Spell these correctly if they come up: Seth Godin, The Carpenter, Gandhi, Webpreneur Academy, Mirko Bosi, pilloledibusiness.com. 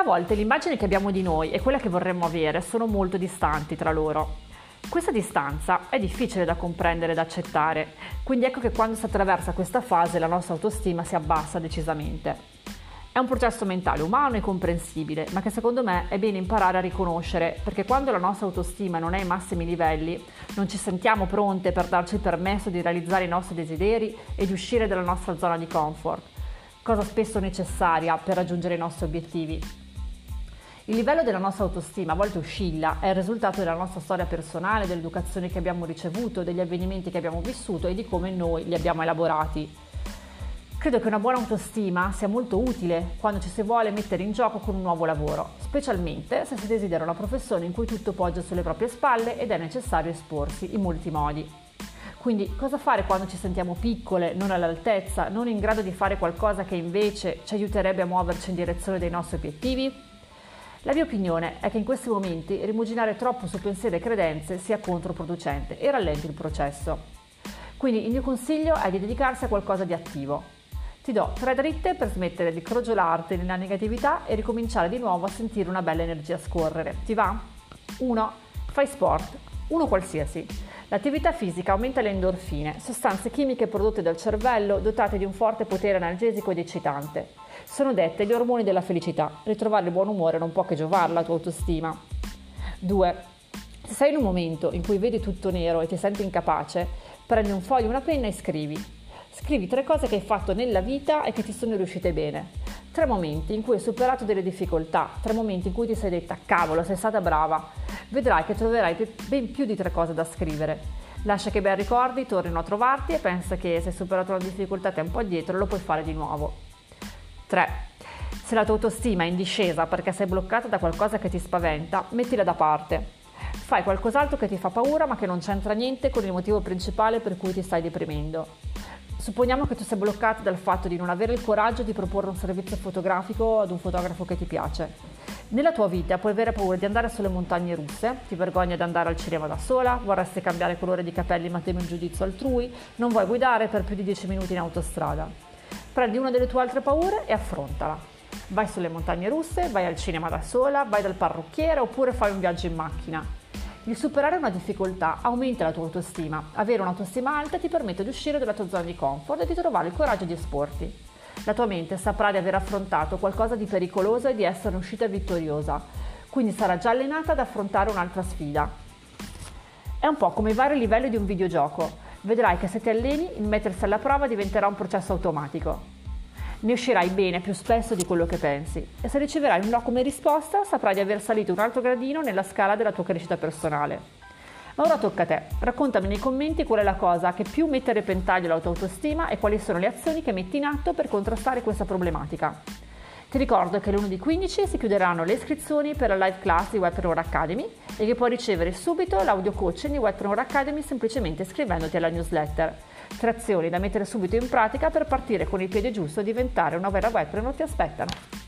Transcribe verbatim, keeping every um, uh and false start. A volte l'immagine che abbiamo di noi e quella che vorremmo avere sono molto distanti tra loro. Questa distanza è difficile da comprendere e da accettare, quindi ecco che quando si attraversa questa fase la nostra autostima si abbassa decisamente. È un processo mentale umano e comprensibile, ma che secondo me è bene imparare a riconoscere, perché quando la nostra autostima non è ai massimi livelli, non ci sentiamo pronte per darci il permesso di realizzare i nostri desideri e di uscire dalla nostra zona di comfort, cosa spesso necessaria per raggiungere i nostri obiettivi. Il livello della nostra autostima a volte oscilla, è il risultato della nostra storia personale, dell'educazione che abbiamo ricevuto, degli avvenimenti che abbiamo vissuto e di come noi li abbiamo elaborati. Credo che una buona autostima sia molto utile quando ci si vuole mettere in gioco con un nuovo lavoro, specialmente se si desidera una professione in cui tutto poggia sulle proprie spalle ed è necessario esporsi in molti modi. Quindi, cosa fare quando ci sentiamo piccole, non all'altezza, non in grado di fare qualcosa che invece ci aiuterebbe a muoverci in direzione dei nostri obiettivi? La mia opinione è che in questi momenti rimuginare troppo su pensieri e credenze sia controproducente e rallenti il processo. Quindi il mio consiglio è di dedicarsi a qualcosa di attivo. Ti do tre dritte per smettere di crogiolarti nella negatività e ricominciare di nuovo a sentire una bella energia scorrere. Ti va? uno. Fai sport, uno qualsiasi. L'attività fisica aumenta le endorfine, sostanze chimiche prodotte dal cervello dotate di un forte potere analgesico ed eccitante. Sono dette gli ormoni della felicità. Ritrovare il buon umore non può che giovarla alla tua autostima. due. Se sei in un momento in cui vedi tutto nero e ti senti incapace, prendi un foglio e una penna e scrivi. Scrivi tre cose che hai fatto nella vita e che ti sono riuscite bene. Tre momenti in cui hai superato delle difficoltà, tre momenti in cui ti sei detta cavolo, sei stata brava. Vedrai che troverai ben più di tre cose da scrivere. Lascia che i bei ricordi tornino a trovarti e pensa che se hai superato una difficoltà tempo addietro lo puoi fare di nuovo. tre. Se la tua autostima è in discesa perché sei bloccata da qualcosa che ti spaventa, mettila da parte. Fai qualcos'altro che ti fa paura ma che non c'entra niente con il motivo principale per cui ti stai deprimendo. Supponiamo che tu sei bloccata dal fatto di non avere il coraggio di proporre un servizio fotografico ad un fotografo che ti piace. Nella tua vita puoi avere paura di andare sulle montagne russe, ti vergogni ad andare al cinema da sola, vorresti cambiare colore di capelli ma temi un giudizio altrui, non vuoi guidare per più di dieci minuti in autostrada. Prendi una delle tue altre paure e affrontala. Vai sulle montagne russe, vai al cinema da sola, vai dal parrucchiere oppure fai un viaggio in macchina. Il superare una difficoltà aumenta la tua autostima. Avere un'autostima alta ti permette di uscire dalla tua zona di comfort e di trovare il coraggio di esporti. La tua mente saprà di aver affrontato qualcosa di pericoloso e di essere uscita vittoriosa, quindi sarà già allenata ad affrontare un'altra sfida. È un po' come i vari livelli di un videogioco. Vedrai che se ti alleni, il mettersi alla prova diventerà un processo automatico. Ne uscirai bene più spesso di quello che pensi e se riceverai un no come risposta saprai di aver salito un altro gradino nella scala della tua crescita personale. Ma ora tocca a te, raccontami nei commenti qual è la cosa che più mette a repentaglio la tua autostima e quali sono le azioni che metti in atto per contrastare questa problematica. Ti ricordo che l'primo di quindici si chiuderanno le iscrizioni per la live class di Webpreneur Academy e che puoi ricevere subito l'audio coaching di Webpreneur Academy semplicemente iscrivendoti alla newsletter. Tre azioni da mettere subito in pratica per partire con il piede giusto e diventare una vera webpreneur ti aspettano.